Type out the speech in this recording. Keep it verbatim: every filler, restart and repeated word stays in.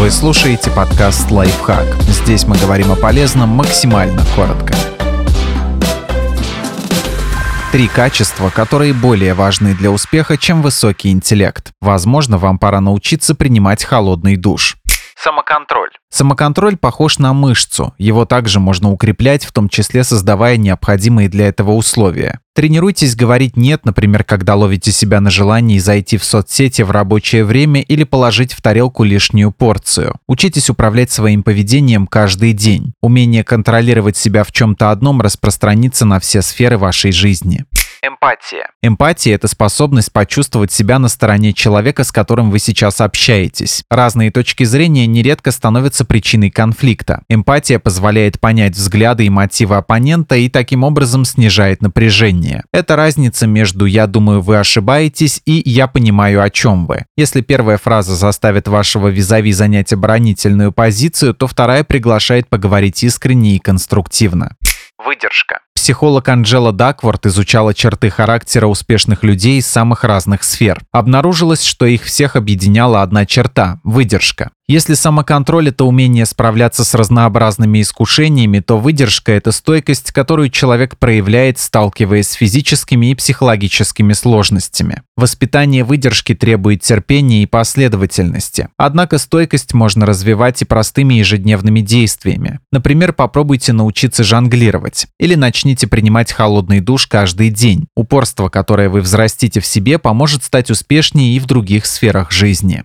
Вы слушаете подкаст «Лайфхак». Здесь мы говорим о полезном максимально коротко. Три качества, которые более важны для успеха, чем высокий интеллект. Возможно, вам пора научиться принимать холодный душ. Самоконтроль. Самоконтроль похож на мышцу. Его также можно укреплять, в том числе создавая необходимые для этого условия. Тренируйтесь говорить «нет», например, когда ловите себя на желании зайти в соцсети в рабочее время или положить в тарелку лишнюю порцию. Учитесь управлять своим поведением каждый день. Умение контролировать себя в чем-то одном распространится на все сферы вашей жизни. Эмпатия. Эмпатия – это способность почувствовать себя на стороне человека, с которым вы сейчас общаетесь. Разные точки зрения нередко становятся причиной конфликта. Эмпатия позволяет понять взгляды и мотивы оппонента и таким образом снижает напряжение. Это разница между «я думаю, вы ошибаетесь» и «я понимаю, о чем вы». Если первая фраза заставит вашего визави занять оборонительную позицию, то вторая приглашает поговорить искренне и конструктивно. Выдержка. Психолог Анджела Дакворт изучала черты характера успешных людей из самых разных сфер. Обнаружилось, что их всех объединяла одна черта – выдержка. Если самоконтроль – это умение справляться с разнообразными искушениями, то выдержка – это стойкость, которую человек проявляет, сталкиваясь с физическими и психологическими сложностями. Воспитание выдержки требует терпения и последовательности. Однако стойкость можно развивать и простыми ежедневными действиями. Например, попробуйте научиться жонглировать. Или начните принимать холодный душ каждый день. Упорство, которое вы взрастите в себе, поможет стать успешнее и в других сферах жизни.